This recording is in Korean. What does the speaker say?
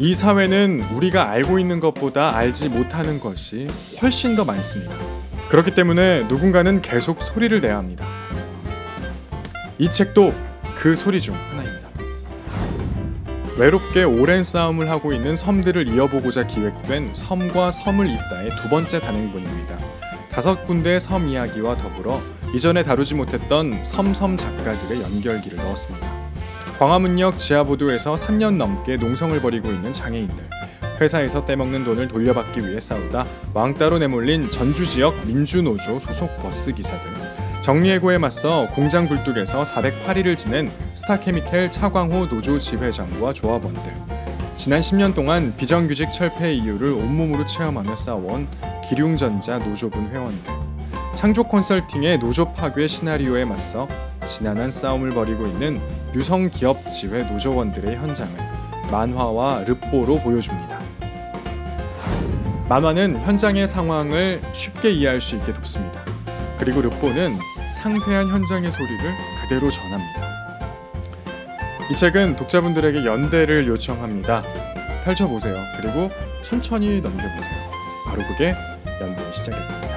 이 사회는 우리가 알고 있는 것보다 알지 못하는 것이 훨씬 더 많습니다. 그렇기 때문에 누군가는 계속 소리를 내야 합니다. 이 책도 그 소리 중 하나입니다. 외롭게 오랜 싸움을 하고 있는 섬들을 이어보고자 기획된 섬과 섬을 잇다의 두 번째 단행본입니다. 5군데의 섬 이야기와 더불어 이전에 다루지 못했던 섬섬 작가들의 연결기를 넣었습니다. 광화문역 지하보도에서 3년 넘게 농성을 벌이고 있는 장애인들, 회사에서 떼먹는 돈을 돌려받기 위해 싸우다 왕따로 내몰린 전주지역 민주노조 소속 버스기사들, 정리해고에 맞서 공장 굴뚝에서 408일을 지낸 스타케미칼 차광호 노조 지회장과 조합원들, 지난 10년 동안 비정규직 철폐의 이유를 온몸으로 체험하며 싸워온 기륭전자 노조분 회원들, 창조 컨설팅의 노조 파괴 시나리오에 맞서 지난한 싸움을 벌이고 있는 유성기업지회 노조원들의 현장을 만화와 르뽀로 보여줍니다. 만화는 현장의 상황을 쉽게 이해할 수 있게 돕습니다. 그리고 르뽀는 상세한 현장의 소리를 그대로 전합니다. 이 책은 독자분들에게 연대를 요청합니다. 펼쳐보세요. 그리고 천천히 넘겨보세요. 바로 그게 연대의 시작입니다.